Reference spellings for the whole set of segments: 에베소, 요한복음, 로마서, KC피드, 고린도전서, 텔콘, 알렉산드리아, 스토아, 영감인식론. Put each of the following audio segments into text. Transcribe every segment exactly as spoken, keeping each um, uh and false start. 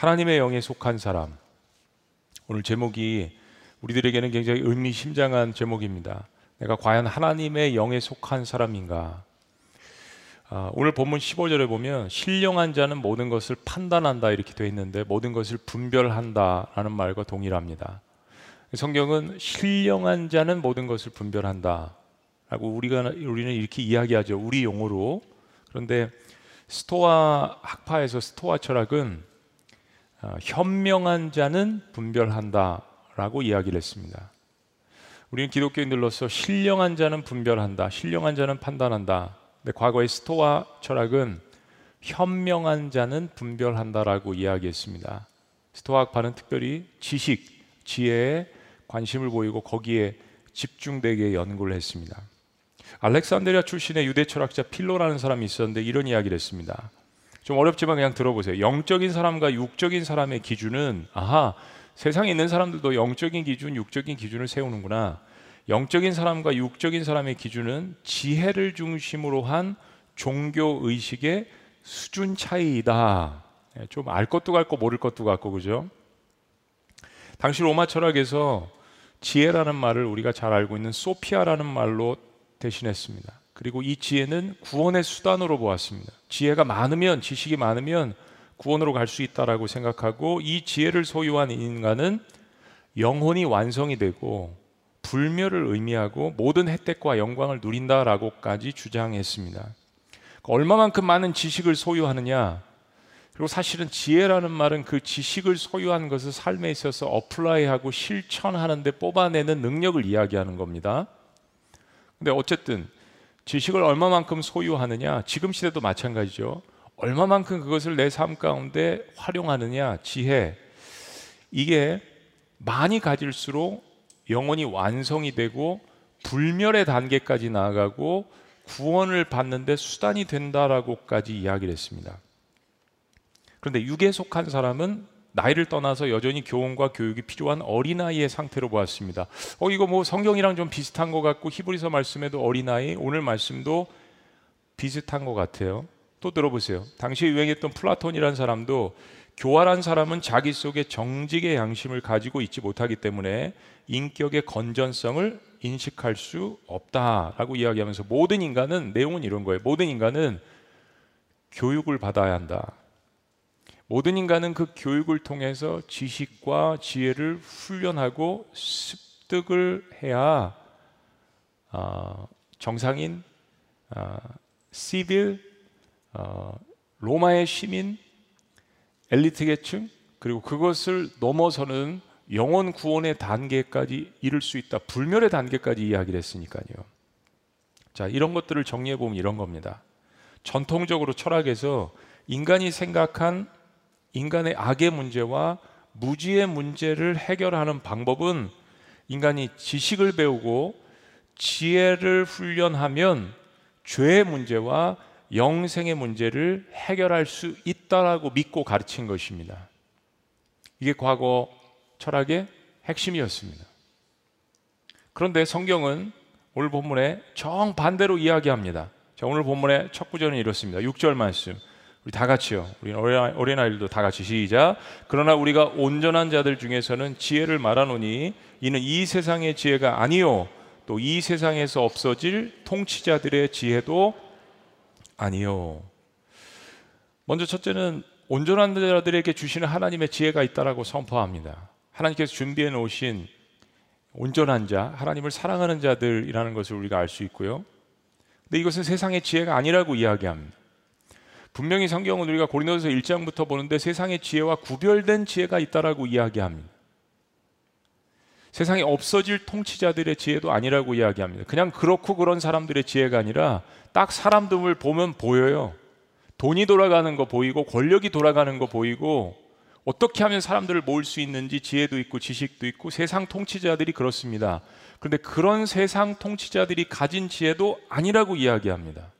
하나님의 영에 속한 사람. 오늘 제목이 우리들에게는 굉장히 의미심장한 제목입니다. 내가 과연 하나님의 영에 속한 사람인가? 아, 오늘 본문 십오 절에 보면 신령한 자는 모든 것을 판단한다 이렇게 되어 있는데 모든 것을 분별한다라는 말과 동일합니다. 성경은 신령한 자는 모든 것을 분별한다 라고 우리가, 우리는 이렇게 이야기하죠. 우리 용어로. 그런데 스토아 학파에서 스토아 철학은 어, 현명한 자는 분별한다 라고 이야기를 했습니다. 우리는 기독교인들로서 신령한 자는 분별한다, 신령한 자는 판단한다. 근데 과거의 스토아 철학은 현명한 자는 분별한다 라고 이야기했습니다. 스토아 학파는 특별히 지식, 지혜에 관심을 보이고 거기에 집중되게 연구를 했습니다. 알렉산드리아 출신의 유대 철학자 필로라는 사람이 있었는데 이런 이야기를 했습니다. 좀 어렵지만 그냥 들어보세요. 영적인 사람과 육적인 사람의 기준은, 아하, 세상에 있는 사람들도 영적인 기준, 육적인 기준을 세우는구나. 영적인 사람과 육적인 사람의 기준은 지혜를 중심으로 한 종교 의식의 수준 차이이다. 좀 알 것도 같고 모를 것도 같고, 그죠? 당시 로마 철학에서 지혜라는 말을 우리가 잘 알고 있는 소피아라는 말로 대신했습니다. 그리고 이 지혜는 구원의 수단으로 보았습니다. 지혜가 많으면, 지식이 많으면 구원으로 갈 수 있다라고 생각하고, 이 지혜를 소유한 인간은 영혼이 완성이 되고 불멸을 의미하고 모든 혜택과 영광을 누린다라고까지 주장했습니다. 얼마만큼 많은 지식을 소유하느냐, 그리고 사실은 지혜라는 말은 그 지식을 소유한 것을 삶에 있어서 어플라이하고 실천하는 데 뽑아내는 능력을 이야기하는 겁니다. 근데 어쨌든 지식을 얼마만큼 소유하느냐, 지금 시대도 마찬가지죠. 얼마만큼 그것을 내 삶 가운데 활용하느냐, 지혜. 이게 많이 가질수록 영혼이 완성이 되고 불멸의 단계까지 나아가고 구원을 받는 데 수단이 된다라고까지 이야기를 했습니다. 그런데 육에 속한 사람은 나이를 떠나서 여전히 교훈과 교육이 필요한 어린아이의 상태로 보았습니다. 어, 이거 뭐 성경이랑 좀 비슷한 것 같고, 히브리서 말씀에도 어린아이, 오늘 말씀도 비슷한 것 같아요. 또 들어보세요. 당시에 유행했던 플라톤이라는 사람도 교활한 사람은 자기 속에 정직의 양심을 가지고 있지 못하기 때문에 인격의 건전성을 인식할 수 없다라고 이야기하면서, 모든 인간은, 내용은 이런 거예요. 모든 인간은 교육을 받아야 한다. 모든 인간은 그 교육을 통해서 지식과 지혜를 훈련하고 습득을 해야 어, 정상인, 어, 시빌, 어, 로마의 시민, 엘리트 계층, 그리고 그것을 넘어서는 영원 구원의 단계까지 이룰 수 있다. 불멸의 단계까지 이야기를 했으니까요. 자, 이런 것들을 정리해보면 이런 겁니다. 전통적으로 철학에서 인간이 생각한 인간의 악의 문제와 무지의 문제를 해결하는 방법은 인간이 지식을 배우고 지혜를 훈련하면 죄의 문제와 영생의 문제를 해결할 수 있다라고 믿고 가르친 것입니다. 이게 과거 철학의 핵심이었습니다. 그런데 성경은 오늘 본문에 정반대로 이야기합니다. 자, 오늘 본문의 첫 구절은 이렇습니다. 육 절 말씀. 우리 다 같이요. 우리 어린아이들도 다 같이 시작. 그러나 우리가 온전한 자들 중에서는 지혜를 말하노니 이는 이 세상의 지혜가 아니요 또 이 세상에서 없어질 통치자들의 지혜도 아니요. 먼저 첫째는 온전한 자들에게 주시는 하나님의 지혜가 있다라고 선포합니다. 하나님께서 준비해 놓으신 온전한 자, 하나님을 사랑하는 자들이라는 것을 우리가 알 수 있고요. 근데 이것은 세상의 지혜가 아니라고 이야기합니다. 분명히 성경은 우리가 고린도전서 일 장부터 보는데 세상의 지혜와 구별된 지혜가 있다라고 이야기합니다. 세상에 없어질 통치자들의 지혜도 아니라고 이야기합니다. 그냥 그렇고 그런 사람들의 지혜가 아니라 딱 사람들을 보면 보여요. 돈이 돌아가는 거 보이고 권력이 돌아가는 거 보이고 어떻게 하면 사람들을 모을 수 있는지 지혜도 있고 지식도 있고 세상 통치자들이 그렇습니다. 그런데 그런 세상 통치자들이 가진 지혜도 아니라고 이야기합니다.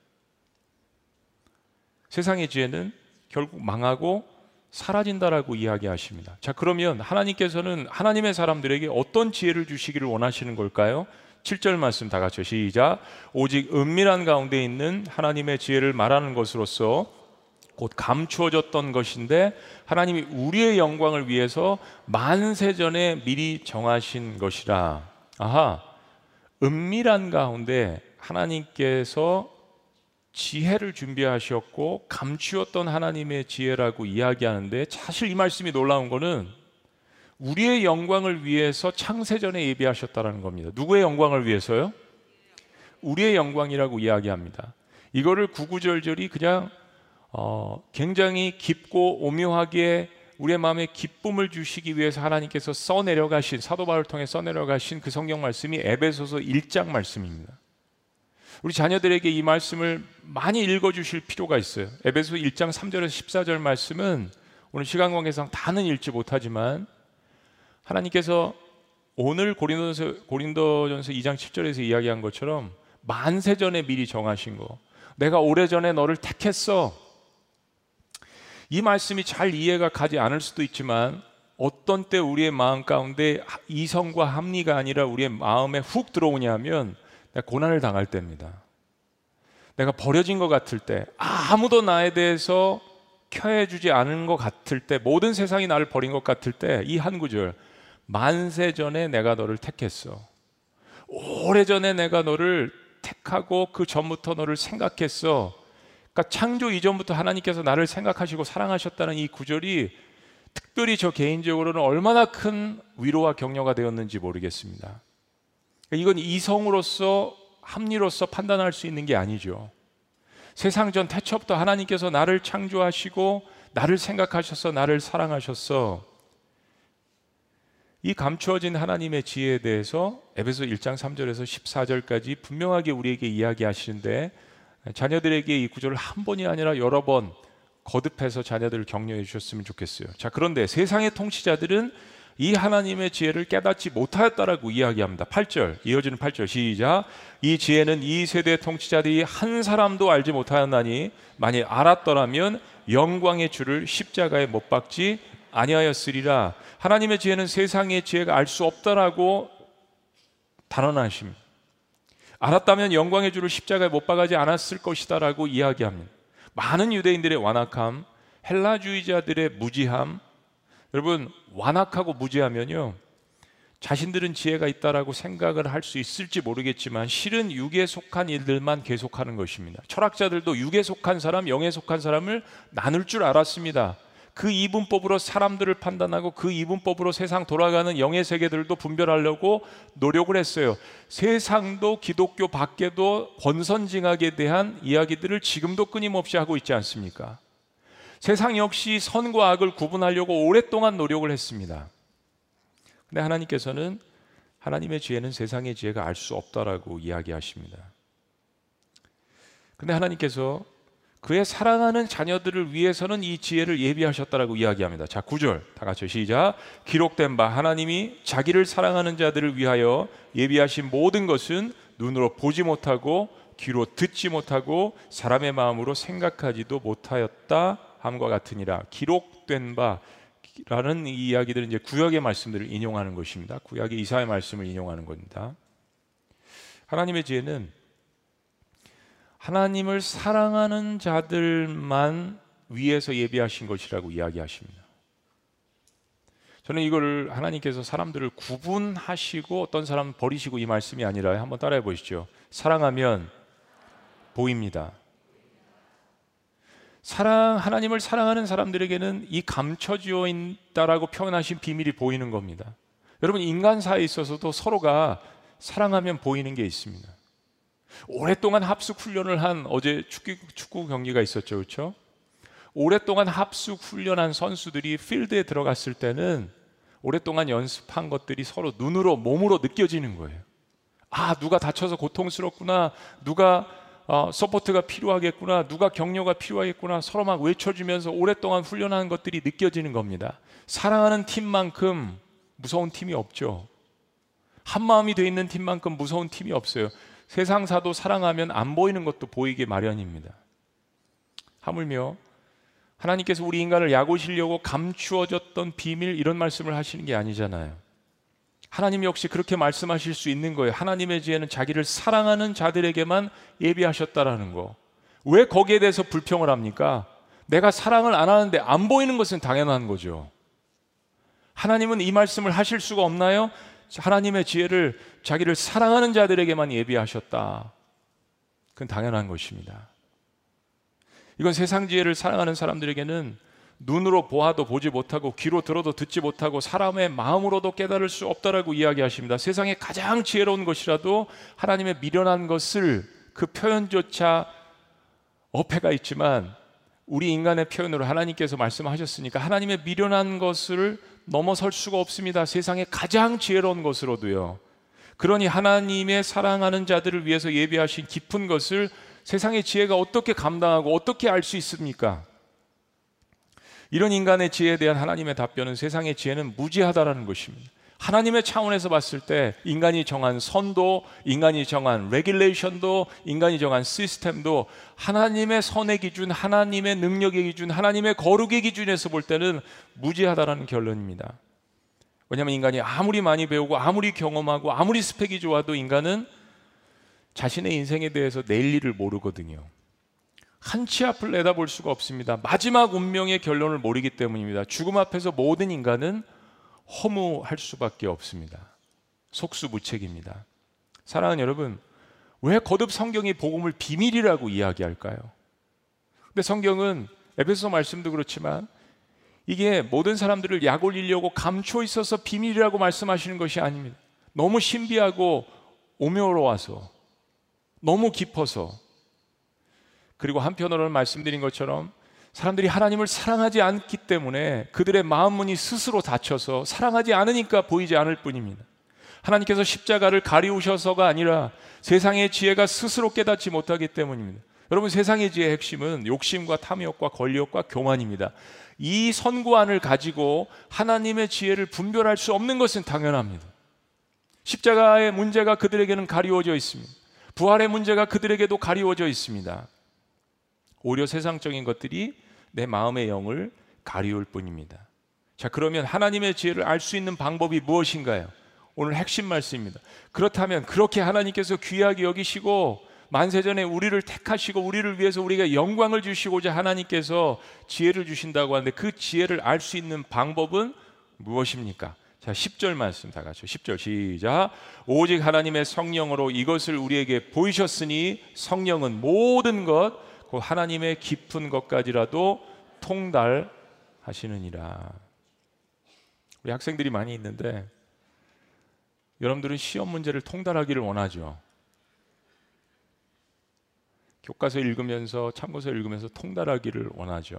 세상의 지혜는 결국 망하고 사라진다라고 이야기하십니다. 자, 그러면 하나님께서는 하나님의 사람들에게 어떤 지혜를 주시기를 원하시는 걸까요? 칠 절 말씀 다 같이 시작. 오직 은밀한 가운데 있는 하나님의 지혜를 말하는 것으로서 곧 감추어졌던 것인데 하나님이 우리의 영광을 위해서 만세전에 미리 정하신 것이라. 아하, 은밀한 가운데 하나님께서 지혜를 준비하셨고 감추었던 하나님의 지혜라고 이야기하는데, 사실 이 말씀이 놀라운 거는 우리의 영광을 위해서 창세전에 예비하셨다는 겁니다. 누구의 영광을 위해서요? 우리의 영광이라고 이야기합니다. 이거를 구구절절이 그냥 어, 굉장히 깊고 오묘하게 우리의 마음에 기쁨을 주시기 위해서 하나님께서 써내려가신, 사도 바울을 통해 써내려가신 그 성경 말씀이 에베소서 일 장 말씀입니다. 우리 자녀들에게 이 말씀을 많이 읽어주실 필요가 있어요. 에베소 일 장 삼 절에서 십사 절 말씀은 오늘 시간 관계상 다는 읽지 못하지만, 하나님께서 오늘 고린도전서, 고린도전서 이 장 칠 절에서 이야기한 것처럼 만세전에 미리 정하신 거, 내가 오래전에 너를 택했어, 이 말씀이 잘 이해가 가지 않을 수도 있지만 어떤 때 우리의 마음 가운데 이성과 합리가 아니라 우리의 마음에 훅 들어오냐면 내가 고난을 당할 때입니다. 내가 버려진 것 같을 때, 아무도 나에 대해서 켜해주지 않은 것 같을 때, 모든 세상이 나를 버린 것 같을 때 이 한 구절, 만세전에 내가 너를 택했어, 오래전에 내가 너를 택하고 그 전부터 너를 생각했어. 그러니까 창조 이전부터 하나님께서 나를 생각하시고 사랑하셨다는 이 구절이 특별히 저 개인적으로는 얼마나 큰 위로와 격려가 되었는지 모르겠습니다. 이건 이성으로서 합리로서 판단할 수 있는 게 아니죠. 세상 전 태초부터 하나님께서 나를 창조하시고 나를 생각하셔서 나를 사랑하셨어. 이 감추어진 하나님의 지혜에 대해서 에베소 일 장 삼 절에서 십사 절까지 분명하게 우리에게 이야기하시는데, 자녀들에게 이 구절을 한 번이 아니라 여러 번 거듭해서 자녀들을 격려해 주셨으면 좋겠어요. 자, 그런데 세상의 통치자들은 이 하나님의 지혜를 깨닫지 못하였다라고 이야기합니다. 팔 절, 이어지는 팔 절 시작. 이 지혜는 이 세대 통치자들이 한 사람도 알지 못하였나니 만일 알았더라면 영광의 주를 십자가에 못 박지 아니하였으리라. 하나님의 지혜는 세상의 지혜가 알 수 없다라고 단언하십니다. 알았다면 영광의 주를 십자가에 못 박아지 않았을 것이다라고 이야기합니다. 많은 유대인들의 완악함, 헬라주의자들의 무지함. 여러분, 완악하고 무지하면요, 자신들은 지혜가 있다라고 생각을 할 수 있을지 모르겠지만 실은 육에 속한 일들만 계속하는 것입니다. 철학자들도 육에 속한 사람, 영에 속한 사람을 나눌 줄 알았습니다. 그 이분법으로 사람들을 판단하고 그 이분법으로 세상 돌아가는 영의 세계들도 분별하려고 노력을 했어요. 세상도 기독교 밖에도 권선징악에 대한 이야기들을 지금도 끊임없이 하고 있지 않습니까? 세상 역시 선과 악을 구분하려고 오랫동안 노력을 했습니다. 근데 하나님께서는 하나님의 지혜는 세상의 지혜가 알 수 없다라고 이야기하십니다. 근데 하나님께서 그의 사랑하는 자녀들을 위해서는 이 지혜를 예비하셨다라고 이야기합니다. 자, 구 절 다 같이 시작. 기록된 바 하나님이 자기를 사랑하는 자들을 위하여 예비하신 모든 것은 눈으로 보지 못하고 귀로 듣지 못하고 사람의 마음으로 생각하지도 못하였다 함과 같으니라. 기록된 바라는 이 이야기들은 이제 구약의 말씀들을 인용하는 것입니다. 구약의 이사야의 말씀을 인용하는 겁니다. 하나님의 지혜는 하나님을 사랑하는 자들만 위해서 예비하신 것이라고 이야기하십니다. 저는 이걸 하나님께서 사람들을 구분하시고 어떤 사람 버리시고 이 말씀이 아니라, 한번 따라해 보시죠. 사랑하면 보입니다. 사랑, 하나님을 사랑하는 사람들에게는 이 감춰져 있다라고 표현하신 비밀이 보이는 겁니다. 여러분, 인간 사이에 있어서도 서로가 사랑하면 보이는 게 있습니다. 오랫동안 합숙 훈련을 한, 어제 축구, 축구 경기가 있었죠, 그렇죠? 오랫동안 합숙 훈련한 선수들이 필드에 들어갔을 때는 오랫동안 연습한 것들이 서로 눈으로, 몸으로 느껴지는 거예요. 아, 누가 다쳐서 고통스럽구나, 누가 어, 서포트가 필요하겠구나, 누가 격려가 필요하겠구나, 서로 막 외쳐주면서 오랫동안 훈련한 것들이 느껴지는 겁니다. 사랑하는 팀만큼 무서운 팀이 없죠. 한마음이 돼 있는 팀만큼 무서운 팀이 없어요. 세상사도 사랑하면 안 보이는 것도 보이게 마련입니다. 하물며 하나님께서 우리 인간을 약오시려고 감추어졌던 비밀, 이런 말씀을 하시는 게 아니잖아요. 하나님 역시 그렇게 말씀하실 수 있는 거예요. 하나님의 지혜는 자기를 사랑하는 자들에게만 예비하셨다라는 거. 왜 거기에 대해서 불평을 합니까? 내가 사랑을 안 하는데 안 보이는 것은 당연한 거죠. 하나님은 이 말씀을 하실 수가 없나요? 하나님의 지혜를 자기를 사랑하는 자들에게만 예비하셨다. 그건 당연한 것입니다. 이건 세상 지혜를 사랑하는 사람들에게는 눈으로 보아도 보지 못하고 귀로 들어도 듣지 못하고 사람의 마음으로도 깨달을 수 없다라고 이야기하십니다. 세상에 가장 지혜로운 것이라도 하나님의 미련한 것을 그 표현조차 어폐가 있지만 우리 인간의 표현으로 하나님께서 말씀하셨으니까 하나님의 미련한 것을 넘어설 수가 없습니다. 세상에 가장 지혜로운 것으로도요. 그러니 하나님의 사랑하는 자들을 위해서 예비하신 깊은 것을 세상의 지혜가 어떻게 감당하고 어떻게 알 수 있습니까? 이런 인간의 지혜에 대한 하나님의 답변은 세상의 지혜는 무지하다라는 것입니다. 하나님의 차원에서 봤을 때 인간이 정한 선도, 인간이 정한 레귤레이션도, 인간이 정한 시스템도 하나님의 선의 기준, 하나님의 능력의 기준, 하나님의 거룩의 기준에서 볼 때는 무지하다라는 결론입니다. 왜냐하면 인간이 아무리 많이 배우고 아무리 경험하고 아무리 스펙이 좋아도 인간은 자신의 인생에 대해서 내일 일을 모르거든요. 한 치 앞을 내다볼 수가 없습니다. 마지막 운명의 결론을 모르기 때문입니다. 죽음 앞에서 모든 인간은 허무할 수밖에 없습니다. 속수무책입니다. 사랑하는 여러분, 왜 거듭 성경이 복음을 비밀이라고 이야기할까요? 근데 성경은 에베소 말씀도 그렇지만 이게 모든 사람들을 약 올리려고 감춰 있어서 비밀이라고 말씀하시는 것이 아닙니다. 너무 신비하고 오묘로워서, 너무 깊어서, 그리고 한편으로는 말씀드린 것처럼 사람들이 하나님을 사랑하지 않기 때문에 그들의 마음문이 스스로 닫혀서 사랑하지 않으니까 보이지 않을 뿐입니다. 하나님께서 십자가를 가리우셔서가 아니라 세상의 지혜가 스스로 깨닫지 못하기 때문입니다. 여러분, 세상의 지혜의 핵심은 욕심과 탐욕과 권력과 교만입니다. 이 선구안을 가지고 하나님의 지혜를 분별할 수 없는 것은 당연합니다. 십자가의 문제가 그들에게는 가리워져 있습니다. 부활의 문제가 그들에게도 가리워져 있습니다. 오히려 세상적인 것들이 내 마음의 영을 가리울 뿐입니다. 자, 그러면 하나님의 지혜를 알 수 있는 방법이 무엇인가요? 오늘 핵심 말씀입니다. 그렇다면 그렇게 하나님께서 귀하게 여기시고 만세전에 우리를 택하시고 우리를 위해서 우리가 영광을 주시고자 하나님께서 지혜를 주신다고 하는데 그 지혜를 알 수 있는 방법은 무엇입니까? 자, 십 절 말씀 다 같이 십 절 시작. 오직 하나님의 성령으로 이것을 우리에게 보이셨으니 성령은 모든 것 그 하나님의 깊은 것까지라도 통달하시느니라. 우리 학생들이 많이 있는데 여러분들은 시험 문제를 통달하기를 원하죠. 교과서 읽으면서 참고서 읽으면서 통달하기를 원하죠.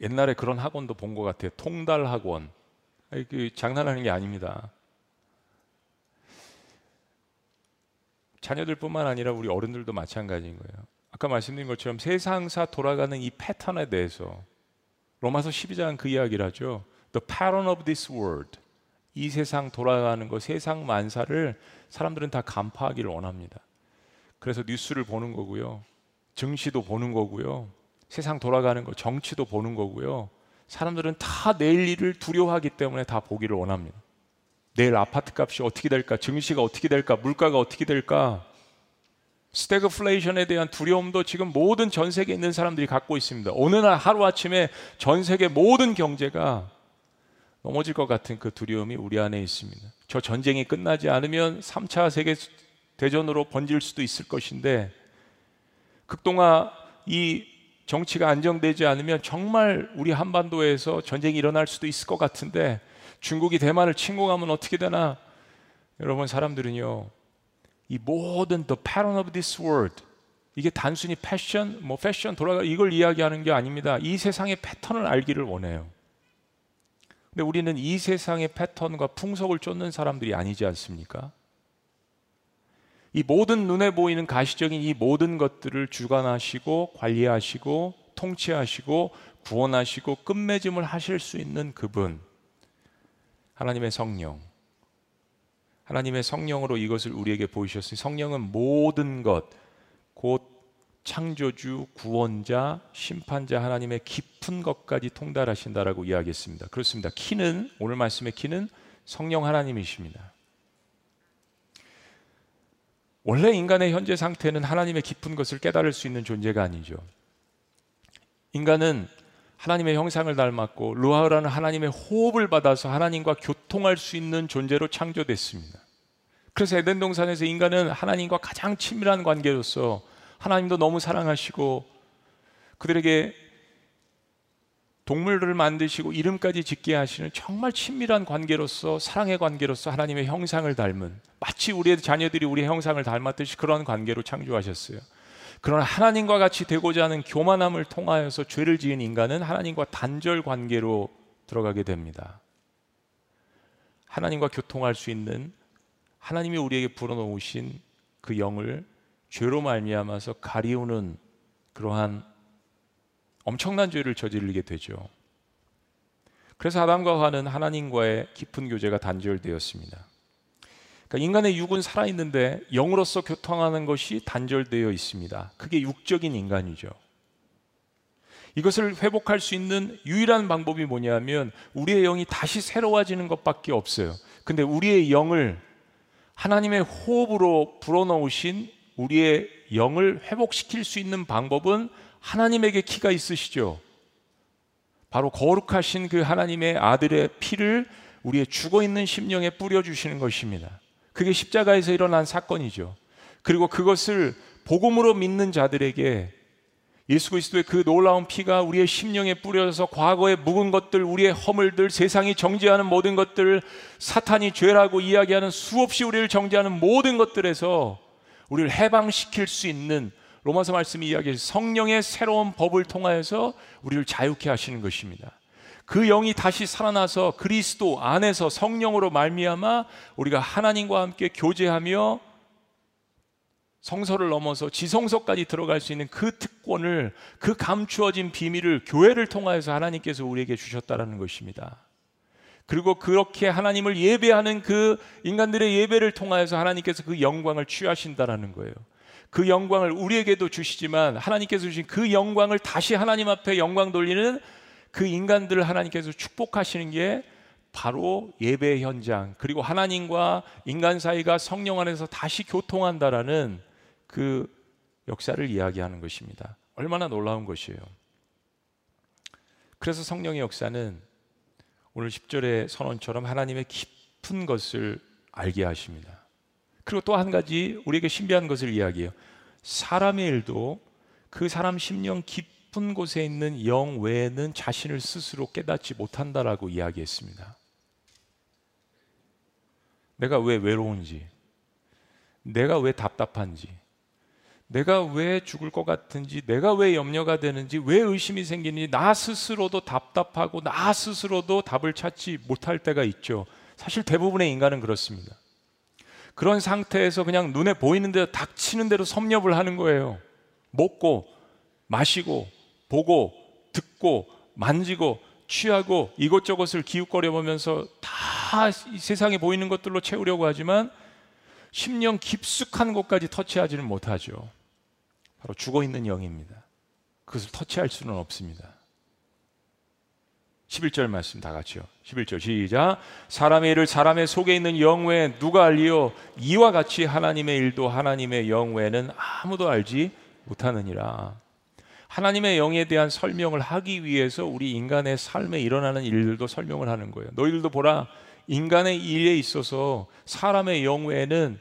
옛날에 그런 학원도 본 것 같아요. 통달학원. 장난하는 게 아닙니다. 자녀들 뿐만 아니라 우리 어른들도 마찬가지인 거예요. 아까 말씀드린 것처럼 세상사 돌아가는 이 패턴에 대해서 로마서 십이 장은 그 이야기를 하죠. The pattern of this world. 이 세상 돌아가는 거, 세상 만사를 사람들은 다 간파하기를 원합니다. 그래서 뉴스를 보는 거고요, 증시도 보는 거고요, 세상 돌아가는 거, 정치도 보는 거고요. 사람들은 다 내일 일을 두려워하기 때문에 다 보기를 원합니다. 내일 아파트값이 어떻게 될까, 증시가 어떻게 될까, 물가가 어떻게 될까. 스태그플레이션에 대한 두려움도 지금 모든 전 세계에 있는 사람들이 갖고 있습니다. 어느 날 하루아침에 전 세계 모든 경제가 넘어질 것 같은 그 두려움이 우리 안에 있습니다. 저 전쟁이 끝나지 않으면 삼 차 세계대전으로 번질 수도 있을 것인데 극동아 이 정치가 안정되지 않으면 정말 우리 한반도에서 전쟁이 일어날 수도 있을 것 같은데 중국이 대만을 침공하면 어떻게 되나. 여러분, 사람들은요 이 모든 the pattern of this world, 이게 단순히 패션, 뭐 패션 돌아가 이걸 이야기하는 게 아닙니다. 이 세상의 패턴을 알기를 원해요. 근데 우리는 이 세상의 패턴과 풍속을 쫓는 사람들이 아니지 않습니까? 이 모든 눈에 보이는 가시적인 이 모든 것들을 주관하시고 관리하시고 통치하시고 구원하시고 끝맺음을 하실 수 있는 그분, 하나님의 성령. 하나님의 성령으로 이것을 우리에게 보이셨으니 성령은 모든 것, 곧 창조주, 구원자, 심판자 하나님의 깊은 것까지 통달하신다라고 이야기했습니다. 그렇습니다. 키는, 오늘 말씀의 키는 성령 하나님이십니다. 원래 인간의 현재 상태는 하나님의 깊은 것을 깨달을 수 있는 존재가 아니죠. 인간은 하나님의 형상을 닮았고 루아흐라는 하나님의 호흡을 받아서 하나님과 교통할 수 있는 존재로 창조됐습니다. 그래서 에덴 동산에서 인간은 하나님과 가장 친밀한 관계로서 하나님도 너무 사랑하시고 그들에게 동물들을 만드시고 이름까지 짓게 하시는 정말 친밀한 관계로서, 사랑의 관계로서 하나님의 형상을 닮은, 마치 우리의 자녀들이 우리의 형상을 닮았듯이 그런 관계로 창조하셨어요. 그러나 하나님과 같이 되고자 하는 교만함을 통하여서 죄를 지은 인간은 하나님과 단절 관계로 들어가게 됩니다. 하나님과 교통할 수 있는, 하나님이 우리에게 불어넣으신 그 영을 죄로 말미암아서 가리우는 그러한 엄청난 죄를 저지르게 되죠. 그래서 아담과 하와는 하나님과의 깊은 교제가 단절되었습니다. 그러니까 인간의 육은 살아있는데 영으로서 교통하는 것이 단절되어 있습니다. 그게 육적인 인간이죠. 이것을 회복할 수 있는 유일한 방법이 뭐냐면 우리의 영이 다시 새로워지는 것밖에 없어요. 근데 우리의 영을 하나님의 호흡으로 불어넣으신 우리의 영을 회복시킬 수 있는 방법은 하나님에게 키가 있으시죠. 바로 거룩하신 그 하나님의 아들의 피를 우리의 죽어있는 심령에 뿌려주시는 것입니다. 그게 십자가에서 일어난 사건이죠. 그리고 그것을 복음으로 믿는 자들에게 예수 그리스도의 그 놀라운 피가 우리의 심령에 뿌려져서 과거의 묵은 것들, 우리의 허물들, 세상이 정죄하는 모든 것들, 사탄이 죄라고 이야기하는 수없이 우리를 정죄하는 모든 것들에서 우리를 해방시킬 수 있는, 로마서 말씀이 이야기해서 성령의 새로운 법을 통하여서 우리를 자유케 하시는 것입니다. 그 영이 다시 살아나서 그리스도 안에서 성령으로 말미암아 우리가 하나님과 함께 교제하며 성서를 넘어서 지성소까지 들어갈 수 있는 그 특권을, 그 감추어진 비밀을 교회를 통하여서 하나님께서 우리에게 주셨다는 것입니다. 그리고 그렇게 하나님을 예배하는 그 인간들의 예배를 통하여서 하나님께서 그 영광을 취하신다는 거예요. 그 영광을 우리에게도 주시지만 하나님께서 주신 그 영광을 다시 하나님 앞에 영광 돌리는 그 인간들을 하나님께서 축복하시는 게 바로 예배 현장, 그리고 하나님과 인간 사이가 성령 안에서 다시 교통한다라는 그 역사를 이야기하는 것입니다. 얼마나 놀라운 것이에요. 그래서 성령의 역사는 오늘 십 절의 선언처럼 하나님의 깊은 것을 알게 하십니다. 그리고 또 한 가지 우리에게 신비한 것을 이야기해요. 사람의 일도 그 사람 심령 깊은 곳에 있는 영 외에는 자신을 스스로 깨닫지 못한다라고 이야기했습니다. 내가 왜 외로운지, 내가 왜 답답한지, 내가 왜 죽을 것 같은지, 내가 왜 염려가 되는지, 왜 의심이 생기는지 나 스스로도 답답하고 나 스스로도 답을 찾지 못할 때가 있죠. 사실 대부분의 인간은 그렇습니다. 그런 상태에서 그냥 눈에 보이는 대로, 닥치는 대로 섭렵을 하는 거예요. 먹고, 마시고, 보고, 듣고, 만지고, 취하고, 이것저것을 기웃거려 보면서 다 세상에 보이는 것들로 채우려고 하지만 심령 깊숙한 곳까지 터치하지는 못하죠. 바로 죽어있는 영입니다. 그것을 터치할 수는 없습니다. 십일 절 말씀 다 같이요. 십일 절 시작. 사람의 일을 사람의 속에 있는 영 외에 누가 알리요? 이와 같이 하나님의 일도 하나님의 영 외에는 아무도 알지 못하느니라. 하나님의 영에 대한 설명을 하기 위해서 우리 인간의 삶에 일어나는 일들도 설명을 하는 거예요. 너희들도 보라, 인간의 일에 있어서 사람의 영 외에는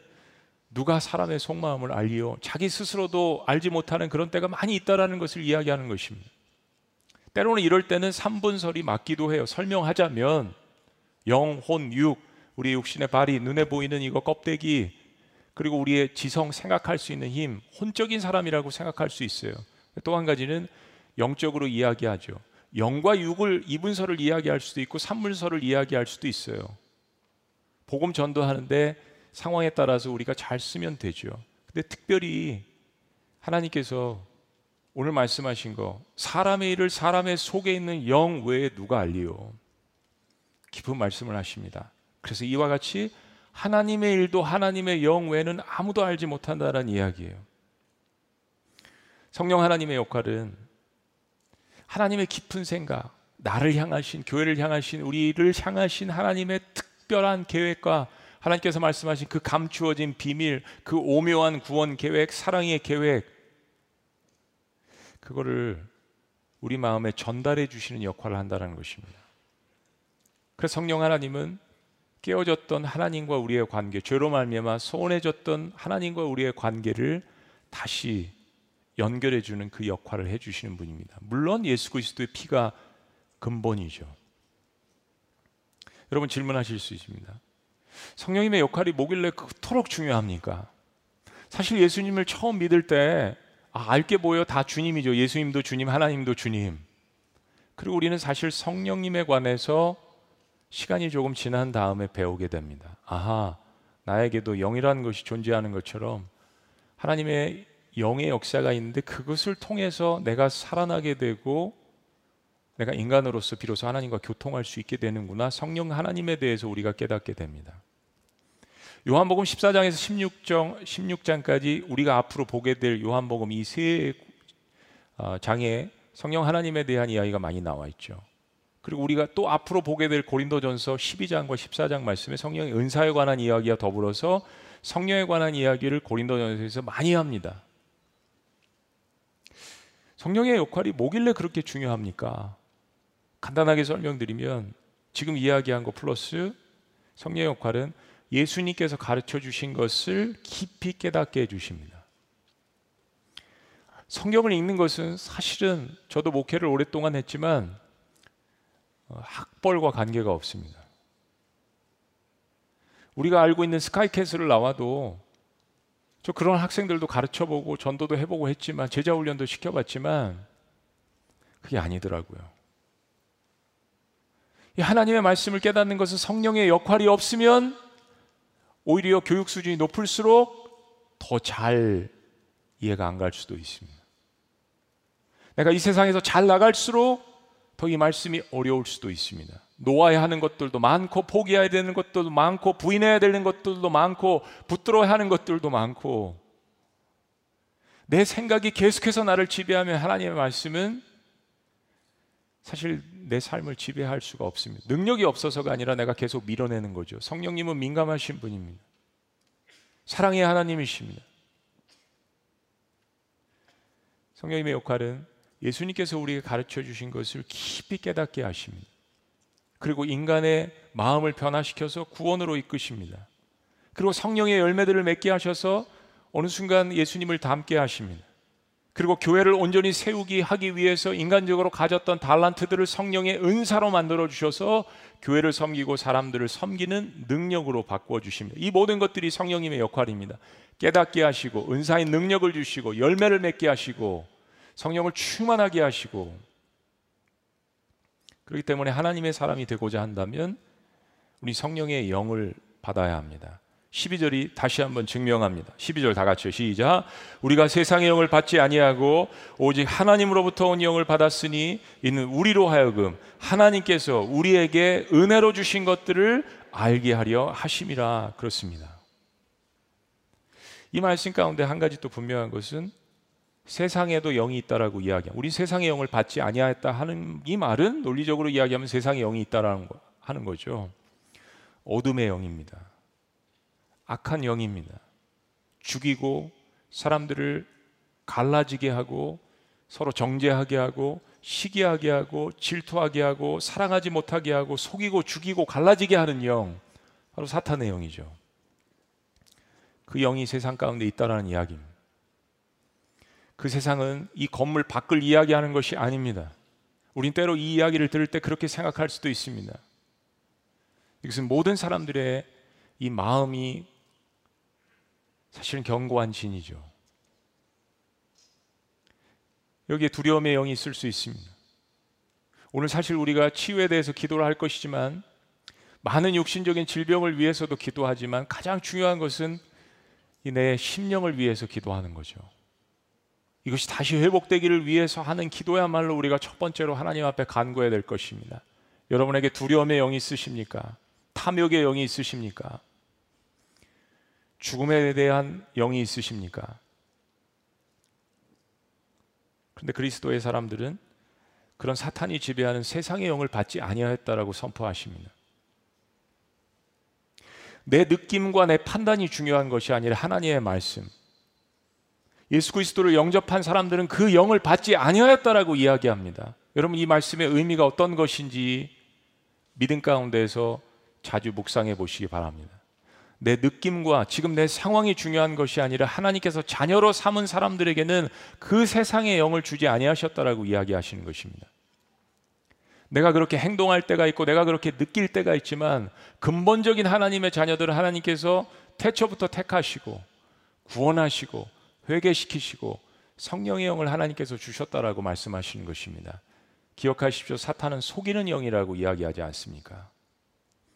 누가 사람의 속마음을 알리요? 자기 스스로도 알지 못하는 그런 때가 많이 있다라는 것을 이야기하는 것입니다. 때로는 이럴 때는 삼분설이 맞기도 해요. 설명하자면 영, 혼, 육, 우리의 육신의 발이, 눈에 보이는 이거 껍데기, 그리고 우리의 지성, 생각할 수 있는 힘, 혼적인 사람이라고 생각할 수 있어요. 또 한 가지는 영적으로 이야기하죠. 영과 육을 이분설을 이야기할 수도 있고 삼분설을 이야기할 수도 있어요. 복음 전도하는데 상황에 따라서 우리가 잘 쓰면 되죠. 근데 특별히 하나님께서 오늘 말씀하신 거, 사람의 일을 사람의 속에 있는 영 외에 누가 알리요? 깊은 말씀을 하십니다. 그래서 이와 같이 하나님의 일도 하나님의 영 외에는 아무도 알지 못한다는 이야기예요. 성령 하나님의 역할은 하나님의 깊은 생각, 나를 향하신, 교회를 향하신, 우리를 향하신 하나님의 특별한 계획과 하나님께서 말씀하신 그 감추어진 비밀, 그 오묘한 구원 계획, 사랑의 계획, 그거를 우리 마음에 전달해 주시는 역할을 한다는 것입니다. 그래서 성령 하나님은 깨어졌던 하나님과 우리의 관계, 죄로 말미암아 소원해졌던 하나님과 우리의 관계를 다시 연결해 주는 그 역할을 해주시는 분입니다. 물론 예수 그리스도의 피가 근본이죠. 여러분 질문하실 수 있습니다. 성령님의 역할이 뭐길래 그토록 중요합니까? 사실 예수님을 처음 믿을 때 아, 알게 보여 다 주님이죠. 예수님도 주님, 하나님도 주님. 그리고 우리는 사실 성령님에 관해서 시간이 조금 지난 다음에 배우게 됩니다. 아하, 나에게도 영이라는 것이 존재하는 것처럼 하나님의 영의 역사가 있는데 그것을 통해서 내가 살아나게 되고 내가 인간으로서 비로소 하나님과 교통할 수 있게 되는구나. 성령 하나님에 대해서 우리가 깨닫게 됩니다. 요한복음 십사 장에서 십육 장까지 우리가 앞으로 보게 될 요한복음 이 세 장에 성령 하나님에 대한 이야기가 많이 나와 있죠. 그리고 우리가 또 앞으로 보게 될 고린도전서 십이 장과 십사 장 말씀에 성령의 은사에 관한 이야기와 더불어서 성령에 관한 이야기를 고린도전서에서 많이 합니다. 성령의 역할이 뭐길래 그렇게 중요합니까? 간단하게 설명드리면 지금 이야기한 것 플러스 성령의 역할은 예수님께서 가르쳐 주신 것을 깊이 깨닫게 해주십니다. 성경을 읽는 것은 사실은 저도 목회를 오랫동안 했지만 학벌과 관계가 없습니다. 우리가 알고 있는 스카이캐슬을 나와도 저 그런 학생들도 가르쳐보고 전도도 해보고 했지만 제자훈련도 시켜봤지만 그게 아니더라고요. 이 하나님의 말씀을 깨닫는 것은 성령의 역할이 없으면 오히려 교육 수준이 높을수록 더 잘 이해가 안 갈 수도 있습니다. 내가 이 세상에서 잘 나갈수록 더 이 말씀이 어려울 수도 있습니다. 놓아야 하는 것들도 많고 포기해야 되는 것들도 많고 부인해야 되는 것들도 많고 붙들어야 하는 것들도 많고 내 생각이 계속해서 나를 지배하면 하나님의 말씀은 사실 내 삶을 지배할 수가 없습니다. 능력이 없어서가 아니라 내가 계속 밀어내는 거죠. 성령님은 민감하신 분입니다. 사랑의 하나님이십니다. 성령님의 역할은 예수님께서 우리에게 가르쳐 주신 것을 깊이 깨닫게 하십니다. 그리고 인간의 마음을 변화시켜서 구원으로 이끄십니다. 그리고 성령의 열매들을 맺게 하셔서 어느 순간 예수님을 닮게 하십니다. 그리고 교회를 온전히 세우기 하기 위해서 인간적으로 가졌던 달란트들을 성령의 은사로 만들어 주셔서 교회를 섬기고 사람들을 섬기는 능력으로 바꾸어 주십니다. 이 모든 것들이 성령님의 역할입니다. 깨닫게 하시고 은사의 능력을 주시고 열매를 맺게 하시고 성령을 충만하게 하시고 그렇기 때문에 하나님의 사람이 되고자 한다면 우리 성령의 영을 받아야 합니다. 십이 절이 다시 한번 증명합니다. 십이 절 다 같이요. 시작. 우리가 세상의 영을 받지 아니하고 오직 하나님으로부터 온 영을 받았으니 이는 우리로 하여금 하나님께서 우리에게 은혜로 주신 것들을 알게 하려 하심이라. 그렇습니다. 이 말씀 가운데 한 가지 또 분명한 것은 세상에도 영이 있다라고 이야기합니다. 우리 세상의 영을 받지 아니하였다 하는 이 말은 논리적으로 이야기하면 세상의 영이 있다라는 거, 하는 거죠. 어둠의 영입니다. 악한 영입니다. 죽이고 사람들을 갈라지게 하고 서로 정죄하게 하고 시기하게 하고 질투하게 하고 사랑하지 못하게 하고 속이고 죽이고 갈라지게 하는 영, 바로 사탄의 영이죠. 그 영이 세상 가운데 있다라는 이야기입니다. 그 세상은 이 건물 밖을 이야기하는 것이 아닙니다. 우린 때로 이 이야기를 들을 때 그렇게 생각할 수도 있습니다. 이것은 모든 사람들의 이 마음이 사실은 견고한 진이죠. 여기에 두려움의 영이 있을 수 있습니다. 오늘 사실 우리가 치유에 대해서 기도를 할 것이지만 많은 육신적인 질병을 위해서도 기도하지만 가장 중요한 것은 이 내 심령을 위해서 기도하는 거죠. 이것이 다시 회복되기를 위해서 하는 기도야말로 우리가 첫 번째로 하나님 앞에 간구해야 될 것입니다. 여러분에게 두려움의 영이 있으십니까? 탐욕의 영이 있으십니까? 죽음에 대한 영이 있으십니까? 그런데 그리스도의 사람들은 그런 사탄이 지배하는 세상의 영을 받지 아니하였다라고 선포하십니다. 내 느낌과 내 판단이 중요한 것이 아니라 하나님의 말씀. 예수 그리스도를 영접한 사람들은 그 영을 받지 아니하였다라고 이야기합니다. 여러분, 이 말씀의 의미가 어떤 것인지 믿음 가운데에서 자주 묵상해 보시기 바랍니다. 내 느낌과 지금 내 상황이 중요한 것이 아니라 하나님께서 자녀로 삼은 사람들에게는 그 세상의 영을 주지 아니하셨다라고 이야기하시는 것입니다. 내가 그렇게 행동할 때가 있고 내가 그렇게 느낄 때가 있지만, 근본적인 하나님의 자녀들은 하나님께서 태초부터 택하시고 구원하시고 회개시키시고 성령의 영을 하나님께서 주셨다라고 말씀하시는 것입니다. 기억하십시오. 사탄은 속이는 영이라고 이야기하지 않습니까?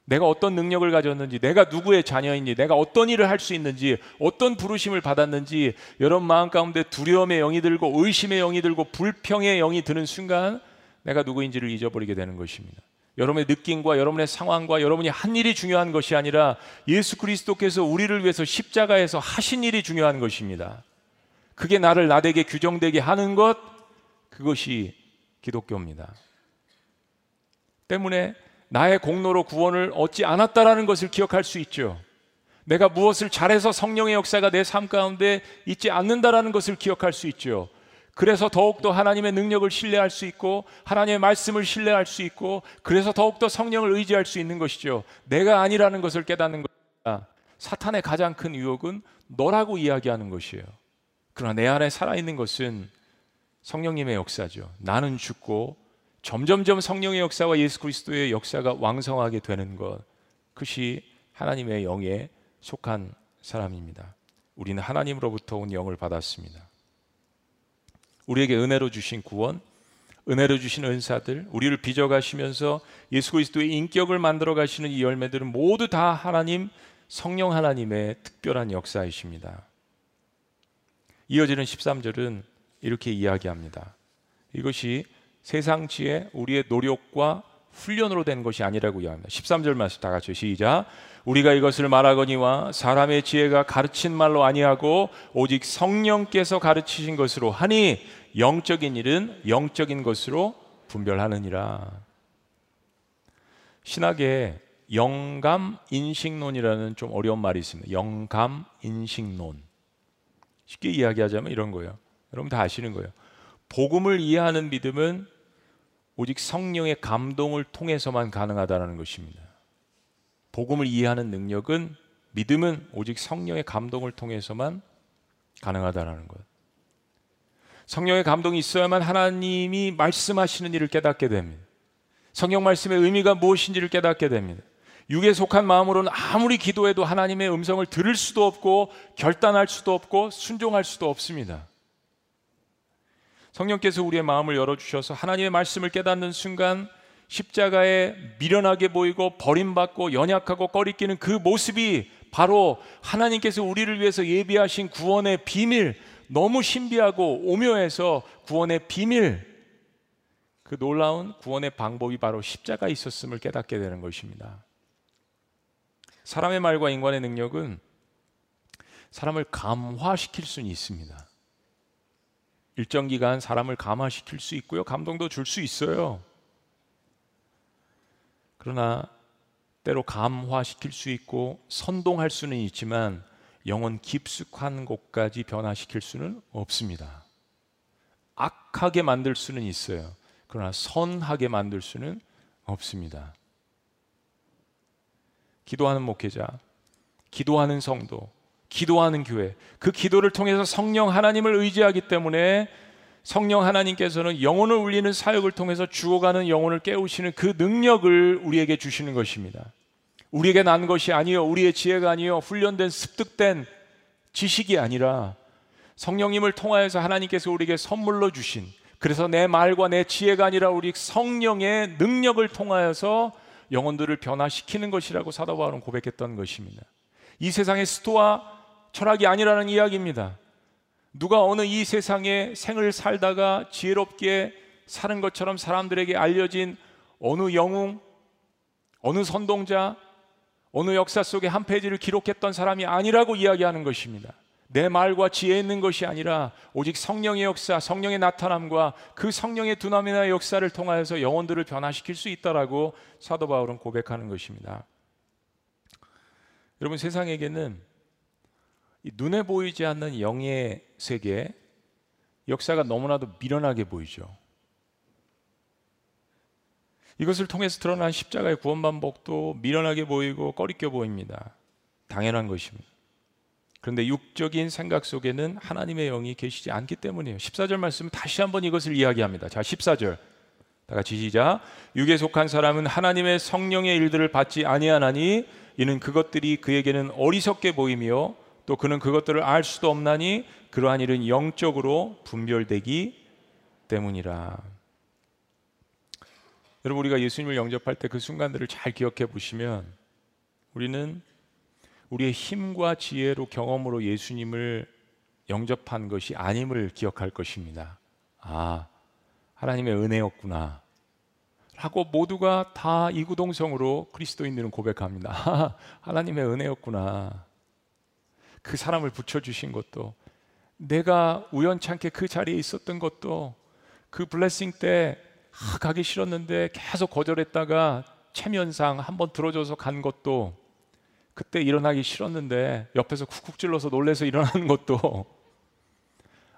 내가 어떤 능력을 가졌는지, 내가 누구의 자녀인지, 내가 어떤 일을 할 수 있는지, 어떤 부르심을 받았는지, 여러분 마음 가운데 두려움의 영이 들고 의심의 영이 들고 불평의 영이 드는 순간 내가 누구인지를 잊어버리게 되는 것입니다. 여러분의 느낌과 여러분의 상황과 여러분이 한 일이 중요한 것이 아니라 예수 그리스도께서 우리를 위해서 십자가에서 하신 일이 중요한 것입니다. 그게 나를 나되게 규정되게 하는 것, 그것이 기독교입니다. 때문에 나의 공로로 구원을 얻지 않았다라는 것을 기억할 수 있죠. 내가 무엇을 잘해서 성령의 역사가 내 삶 가운데 있지 않는다라는 것을 기억할 수 있죠. 그래서 더욱더 하나님의 능력을 신뢰할 수 있고 하나님의 말씀을 신뢰할 수 있고, 그래서 더욱더 성령을 의지할 수 있는 것이죠. 내가 아니라는 것을 깨닫는 것입니다. 사탄의 가장 큰 유혹은 너라고 이야기하는 것이에요. 그러나 내 안에 살아있는 것은 성령님의 역사죠. 나는 죽고 점점점 성령의 역사와 예수 그리스도의 역사가 왕성하게 되는 것, 그것이 하나님의 영에 속한 사람입니다. 우리는 하나님으로부터 온 영을 받았습니다. 우리에게 은혜로 주신 구원, 은혜로 주신 은사들, 우리를 빚어가시면서 예수 그리스도의 인격을 만들어 가시는 이 열매들은 모두 다 하나님, 성령 하나님의 특별한 역사이십니다. 이어지는 십삼 절은 이렇게 이야기합니다. 이것이 세상 지혜, 우리의 노력과 훈련으로 된 것이 아니라고 이야기합니다. 십삼 절 말씀 다 같이 시작. 우리가 이것을 말하거니와 사람의 지혜가 가르친 말로 아니하고 오직 성령께서 가르치신 것으로 하니 영적인 일은 영적인 것으로 분별하느니라. 신학에 영감인식론이라는 좀 어려운 말이 있습니다. 영감인식론. 쉽게 이야기하자면 이런 거예요. 여러분 다 아시는 거예요. 복음을 이해하는 믿음은 오직 성령의 감동을 통해서만 가능하다는 것입니다. 복음을 이해하는 능력은, 믿음은 오직 성령의 감동을 통해서만 가능하다는 것. 성령의 감동이 있어야만 하나님이 말씀하시는 일을 깨닫게 됩니다. 성경 말씀의 의미가 무엇인지를 깨닫게 됩니다. 육에 속한 마음으로는 아무리 기도해도 하나님의 음성을 들을 수도 없고 결단할 수도 없고 순종할 수도 없습니다. 성령께서 우리의 마음을 열어주셔서 하나님의 말씀을 깨닫는 순간 십자가에 미련하게 보이고 버림받고 연약하고 꺼리끼는 그 모습이 바로 하나님께서 우리를 위해서 예비하신 구원의 비밀, 너무 신비하고 오묘해서 구원의 비밀, 그 놀라운 구원의 방법이 바로 십자가에 있었음을 깨닫게 되는 것입니다. 사람의 말과 인간의 능력은 사람을 감화시킬 수는 있습니다. 일정 기간 사람을 감화시킬 수 있고요, 감동도 줄 수 있어요. 그러나 때로 감화시킬 수 있고 선동할 수는 있지만 영혼 깊숙한 곳까지 변화시킬 수는 없습니다. 악하게 만들 수는 있어요. 그러나 선하게 만들 수는 없습니다. 기도하는 목회자, 기도하는 성도, 기도하는 교회, 그 기도를 통해서 성령 하나님을 의지하기 때문에 성령 하나님께서는 영혼을 울리는 사역을 통해서 죽어가는 영혼을 깨우시는 그 능력을 우리에게 주시는 것입니다. 우리에게 난 것이 아니요, 우리의 지혜가 아니요, 훈련된 습득된 지식이 아니라 성령님을 통하여서 하나님께서 우리에게 선물로 주신, 그래서 내 말과 내 지혜가 아니라 우리 성령의 능력을 통하여서 영혼들을 변화시키는 것이라고 사도 바울은 고백했던 것입니다. 이 세상의 스토아 철학이 아니라는 이야기입니다. 누가 어느 이 세상에 생을 살다가 지혜롭게 사는 것처럼 사람들에게 알려진 어느 영웅, 어느 선동자, 어느 역사 속의 한 페이지를 기록했던 사람이 아니라고 이야기하는 것입니다. 내 말과 지혜 있는 것이 아니라 오직 성령의 역사, 성령의 나타남과 그 성령의 두나미나 역사를 통하여서 영혼들을 변화시킬 수 있다라고 사도 바울은 고백하는 것입니다. 여러분, 세상에게는 이 눈에 보이지 않는 영의 세계, 역사가 너무나도 미련하게 보이죠. 이것을 통해서 드러난 십자가의 구원 반복도 미련하게 보이고 꺼리껴 보입니다. 당연한 것입니다. 그런데 육적인 생각 속에는 하나님의 영이 계시지 않기 때문이에요. 십사 절 말씀 다시 한번 이것을 이야기합니다. 자, 십사 절 다 같이 시작. 육에 속한 사람은 하나님의 성령의 일들을 받지 아니하나니 이는 그것들이 그에게는 어리석게 보이며 또 그는 그것들을 알 수도 없나니 그러한 일은 영적으로 분별되기 때문이라. 여러분, 우리가 예수님을 영접할 때 그 순간들을 잘 기억해 보시면 우리는 우리의 힘과 지혜로 경험으로 예수님을 영접한 것이 아님을 기억할 것입니다. 아, 하나님의 은혜였구나 하고 모두가 다 이구동성으로 그리스도인들은 고백합니다. 아, 하나님의 은혜였구나. 그 사람을 붙여주신 것도, 내가 우연찮게 그 자리에 있었던 것도, 그 블레싱 때 아, 가기 싫었는데 계속 거절했다가 체면상 한번 들어줘서 간 것도, 그때 일어나기 싫었는데 옆에서 쿡쿡 찔러서 놀래서 일어나는 것도,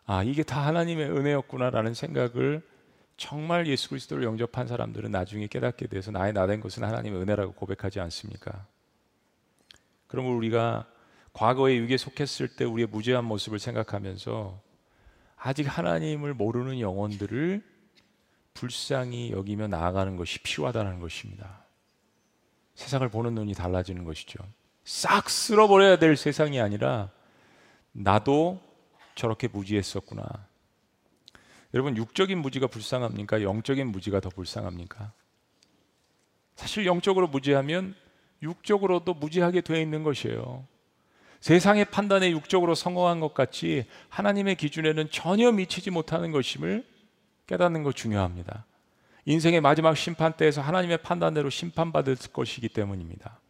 아, 이게 다 하나님의 은혜였구나라는 생각을 정말 예수 그리스도를 영접한 사람들은 나중에 깨닫게 돼서 나의 나된 것은 하나님의 은혜라고 고백하지 않습니까? 그러므로 우리가 과거에 육에 속했을 때 우리의 무죄한 모습을 생각하면서 아직 하나님을 모르는 영혼들을 불쌍히 여기며 나아가는 것이 필요하다는 것입니다. 세상을 보는 눈이 달라지는 것이죠. 싹 쓸어버려야 될 세상이 아니라 나도 저렇게 무지했었구나. 여러분, 육적인 무지가 불쌍합니까? 영적인 무지가 더 불쌍합니까? 사실 영적으로 무지하면 육적으로도 무지하게 돼 있는 것이에요. 세상의 판단에 육적으로 성공한 것 같이 하나님의 기준에는 전혀 미치지 못하는 것임을 깨닫는 것 중요합니다. 인생의 마지막 심판 때에서 하나님의 판단대로 심판받을 것이기 때문입니다.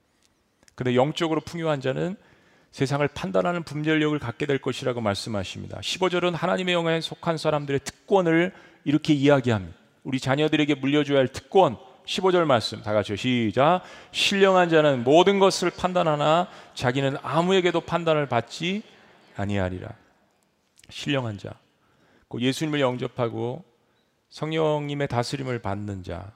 그런데 영적으로 풍요한 자는 세상을 판단하는 분별력을 갖게 될 것이라고 말씀하십니다. 십오 절은 하나님의 영에 속한 사람들의 특권을 이렇게 이야기합니다. 우리 자녀들에게 물려줘야 할 특권. 십오 절 말씀 다 같이 시작. 신령한 자는 모든 것을 판단하나 자기는 아무에게도 판단을 받지 아니하리라. 신령한 자, 곧 예수님을 영접하고 성령님의 다스림을 받는 자,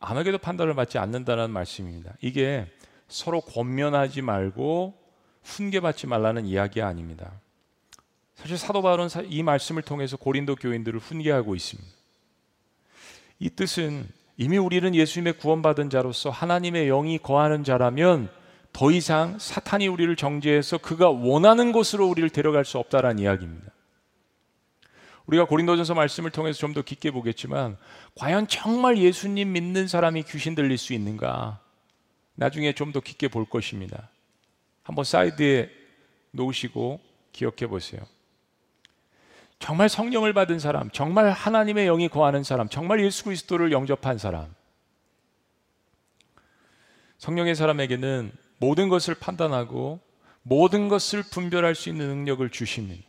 아무에게도 판단을 받지 않는다는 말씀입니다. 이게 서로 권면하지 말고 훈계받지 말라는 이야기가 아닙니다. 사실 사도 바울은 이 말씀을 통해서 고린도 교인들을 훈계하고 있습니다. 이 뜻은 이미 우리는 예수님의 구원받은 자로서 하나님의 영이 거하는 자라면 더 이상 사탄이 우리를 정죄해서 그가 원하는 곳으로 우리를 데려갈 수 없다는 이야기입니다. 우리가 고린도전서 말씀을 통해서 좀 더 깊게 보겠지만 과연 정말 예수님 믿는 사람이 귀신 들릴 수 있는가, 나중에 좀 더 깊게 볼 것입니다. 한번 사이드에 놓으시고 기억해 보세요. 정말 성령을 받은 사람, 정말 하나님의 영이 거하는 사람, 정말 예수 그리스도를 영접한 사람, 성령의 사람에게는 모든 것을 판단하고 모든 것을 분별할 수 있는 능력을 주십니다.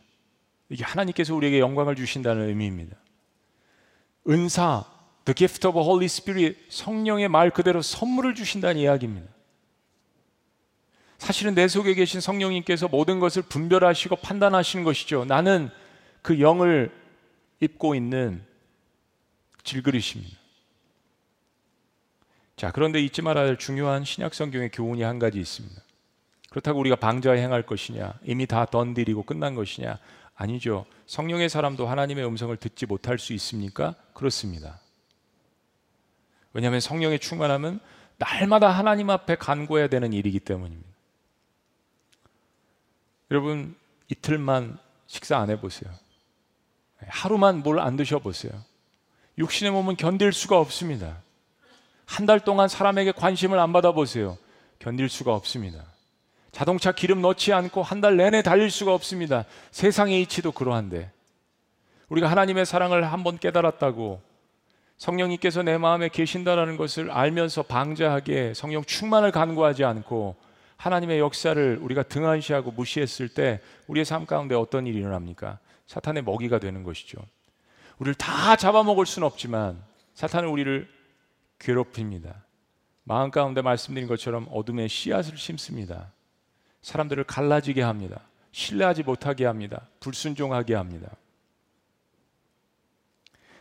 이게 하나님께서 우리에게 영광을 주신다는 의미입니다. 은사, the gift of the Holy Spirit, 성령의 말 그대로 선물을 주신다는 이야기입니다. 사실은 내 속에 계신 성령님께서 모든 것을 분별하시고 판단하시는 것이죠. 나는 그 영을 입고 있는 질그릇입니다. 자, 그런데 잊지 말아야 할 중요한 신약성경의 교훈이 한 가지 있습니다. 그렇다고 우리가 방자에 행할 것이냐, 이미 다 던딜이고 끝난 것이냐? 아니죠. 성령의 사람도 하나님의 음성을 듣지 못할 수 있습니까? 그렇습니다. 왜냐하면 성령의 충만함은 날마다 하나님 앞에 간구해야 되는 일이기 때문입니다. 여러분, 이틀만 식사 안 해보세요. 하루만 뭘 안 드셔보세요. 육신의 몸은 견딜 수가 없습니다. 한 달 동안 사람에게 관심을 안 받아보세요. 견딜 수가 없습니다. 자동차 기름 넣지 않고 한 달 내내 달릴 수가 없습니다. 세상의 이치도 그러한데, 우리가 하나님의 사랑을 한번 깨달았다고 성령님께서 내 마음에 계신다라는 것을 알면서 방자하게 성령 충만을 간구하지 않고 하나님의 역사를 우리가 등한시하고 무시했을 때 우리의 삶 가운데 어떤 일이 일어납니까? 사탄의 먹이가 되는 것이죠. 우리를 다 잡아먹을 수는 없지만 사탄은 우리를 괴롭힙니다. 마음 가운데 말씀드린 것처럼 어둠의 씨앗을 심습니다. 사람들을 갈라지게 합니다. 신뢰하지 못하게 합니다. 불순종하게 합니다.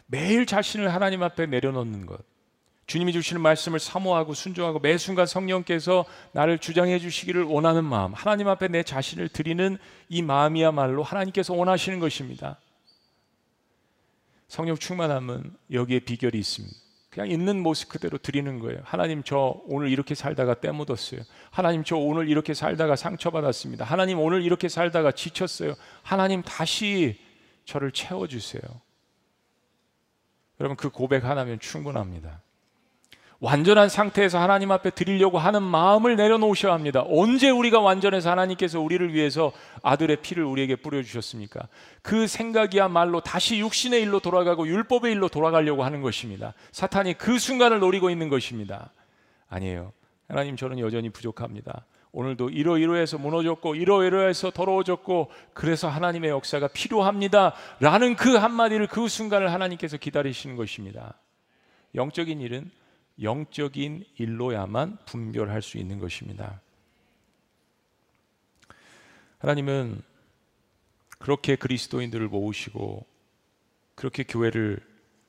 매일 자신을 하나님 앞에 내려놓는 것, 주님이 주시는 말씀을 사모하고 순종하고 매 순간 성령께서 나를 주장해 주시기를 원하는 마음, 하나님 앞에 내 자신을 드리는 이 마음이야말로 하나님께서 원하시는 것입니다. 성령 충만함은 여기에 비결이 있습니다. 그냥 있는 모습 그대로 드리는 거예요. 하나님, 저 오늘 이렇게 살다가 때묻었어요. 하나님, 저 오늘 이렇게 살다가 상처받았습니다. 하나님, 오늘 이렇게 살다가 지쳤어요. 하나님, 다시 저를 채워주세요. 여러분, 그 고백 하나면 충분합니다. 완전한 상태에서 하나님 앞에 드리려고 하는 마음을 내려놓으셔야 합니다. 언제 우리가 완전해서 하나님께서 우리를 위해서 아들의 피를 우리에게 뿌려주셨습니까? 그 생각이야말로 다시 육신의 일로 돌아가고 율법의 일로 돌아가려고 하는 것입니다. 사탄이 그 순간을 노리고 있는 것입니다. 아니에요. 하나님, 저는 여전히 부족합니다. 오늘도 이러이러해서 무너졌고 이러이러해서 더러워졌고 그래서 하나님의 역사가 필요합니다 라는 그 한마디를, 그 순간을 하나님께서 기다리시는 것입니다. 영적인 일은 영적인 일로야만 분별할 수 있는 것입니다. 하나님은 그렇게 그리스도인들을 모으시고 그렇게 교회를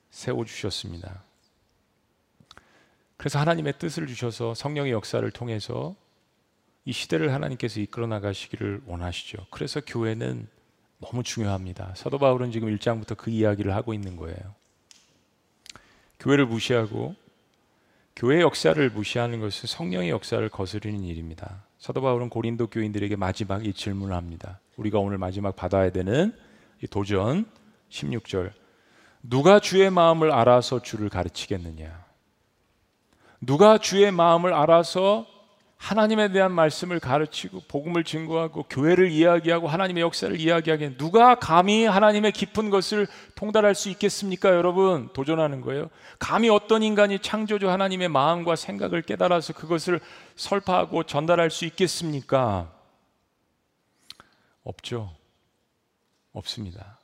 세워주셨습니다. 그래서 하나님의 뜻을 주셔서 성령의 역사를 통해서 이 시대를 하나님께서 이끌어 나가시기를 원하시죠. 그래서 교회는 너무 중요합니다. 사도 바울은 지금 일 장부터 그 이야기를 하고 있는 거예요. 교회를 무시하고 교회의 역사를 무시하는 것은 성령의 역사를 거스르는 일입니다. 사도 바울은 고린도 교인들에게 마지막 이 질문을 합니다. 우리가 오늘 마지막 받아야 되는 이 도전, 십육 절. 누가 주의 마음을 알아서 주를 가르치겠느냐? 누가 주의 마음을 알아서 하나님에 대한 말씀을 가르치고 복음을 증거하고 교회를 이야기하고 하나님의 역사를 이야기하겠느냐? 누가 감히 하나님의 깊은 것을 통달할 수 있겠습니까? 여러분, 도전하는 거예요. 감히 어떤 인간이 창조주 하나님의 마음과 생각을 깨달아서 그것을 설파하고 전달할 수 있겠습니까? 없죠. 없습니다.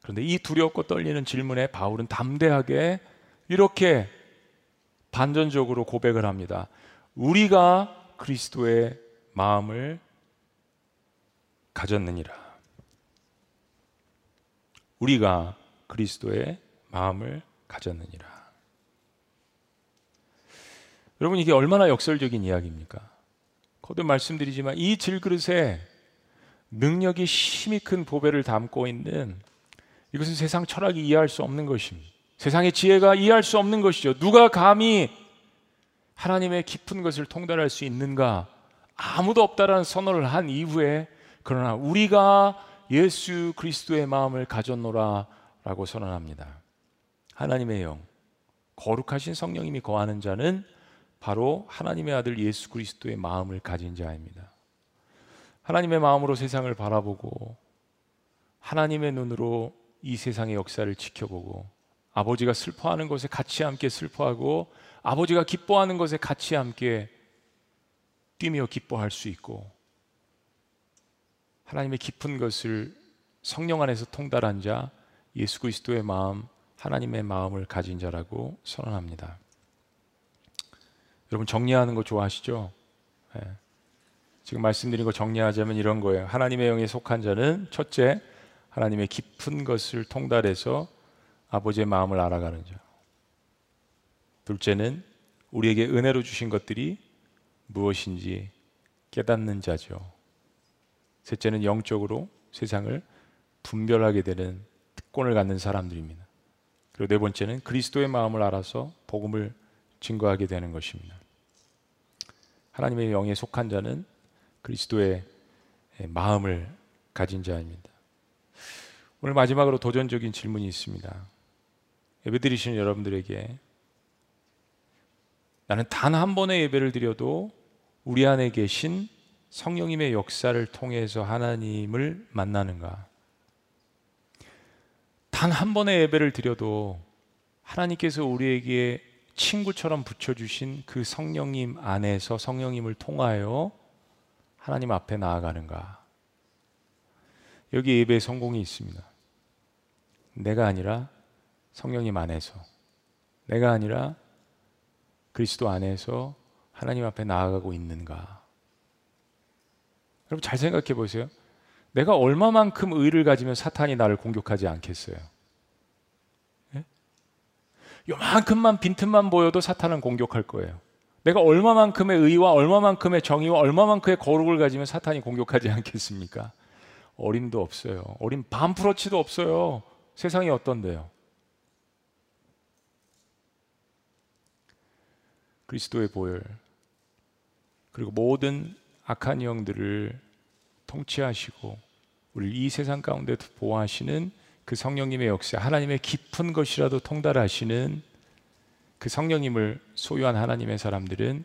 그런데 이 두렵고 떨리는 질문에 바울은 담대하게 이렇게 반전적으로 고백을 합니다. 우리가 그리스도의 마음을 가졌느니라. 우리가 그리스도의 마음을 가졌느니라. 여러분, 이게 얼마나 역설적인 이야기입니까? 거듭 말씀드리지만 이 질그릇에 능력이 심히 큰 보배를 담고 있는, 이것은 세상 철학이 이해할 수 없는 것입니다. 세상의 지혜가 이해할 수 없는 것이죠. 누가 감히 하나님의 깊은 것을 통달할 수 있는가? 아무도 없다라는 선언을 한 이후에, 그러나 우리가 예수 그리스도의 마음을 가졌노라 라고 선언합니다. 하나님의 영, 거룩하신 성령님이 거하는 자는 바로 하나님의 아들 예수 그리스도의 마음을 가진 자입니다. 하나님의 마음으로 세상을 바라보고 하나님의 눈으로 이 세상의 역사를 지켜보고, 아버지가 슬퍼하는 것에 같이 함께 슬퍼하고 아버지가 기뻐하는 것에 같이 함께 뛰며 기뻐할 수 있고, 하나님의 깊은 것을 성령 안에서 통달한 자, 예수 그리스도의 마음, 하나님의 마음을 가진 자라고 선언합니다. 여러분, 정리하는 거 좋아하시죠? 네. 지금 말씀드린 거 정리하자면 이런 거예요. 하나님의 영에 속한 자는 첫째, 하나님의 깊은 것을 통달해서 아버지의 마음을 알아가는 자. 둘째는 우리에게 은혜로 주신 것들이 무엇인지 깨닫는 자죠. 셋째는 영적으로 세상을 분별하게 되는 특권을 갖는 사람들입니다. 그리고 네 번째는 그리스도의 마음을 알아서 복음을 증거하게 되는 것입니다. 하나님의 영에 속한 자는 그리스도의 마음을 가진 자입니다. 오늘 마지막으로 도전적인 질문이 있습니다. 예배드리시는 여러분들에게, 나는 단 한 번의 예배를 드려도 우리 안에 계신 성령님의 역사를 통해서 하나님을 만나는가? 단 한 번의 예배를 드려도 하나님께서 우리에게 친구처럼 붙여주신 그 성령님 안에서, 성령님을 통하여 하나님 앞에 나아가는가? 여기 예배의 성공이 있습니다. 내가 아니라 성령님 안에서, 내가 아니라 그리스도 안에서 하나님 앞에 나아가고 있는가? 여러분, 잘 생각해 보세요. 내가 얼마만큼 의를 가지면 사탄이 나를 공격하지 않겠어요? 예? 요만큼만 빈틈만 보여도 사탄은 공격할 거예요. 내가 얼마만큼의 의와 얼마만큼의 정의와 얼마만큼의 거룩을 가지면 사탄이 공격하지 않겠습니까? 어림도 없어요. 어림 반프로치도 없어요. 세상이 어떤데요? 그리스도의 보혈, 그리고 모든 악한 영들을 통치하시고 우리를 이 세상 가운데 보호하시는 그 성령님의 역사, 하나님의 깊은 것이라도 통달하시는 그 성령님을 소유한 하나님의 사람들은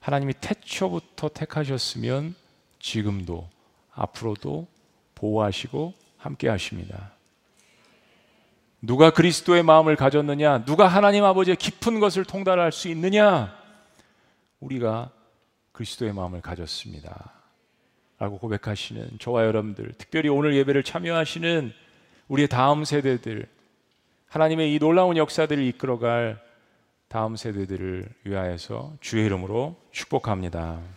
하나님이 태초부터 택하셨으면 지금도 앞으로도 보호하시고 함께 하십니다. 누가 그리스도의 마음을 가졌느냐? 누가 하나님 아버지의 깊은 것을 통달할 수 있느냐? 우리가 그리스도의 마음을 가졌습니다 라고 고백하시는 저와 여러분들, 특별히 오늘 예배를 참여하시는 우리의 다음 세대들, 하나님의 이 놀라운 역사들을 이끌어갈 다음 세대들을 위하여서 주의 이름으로 축복합니다.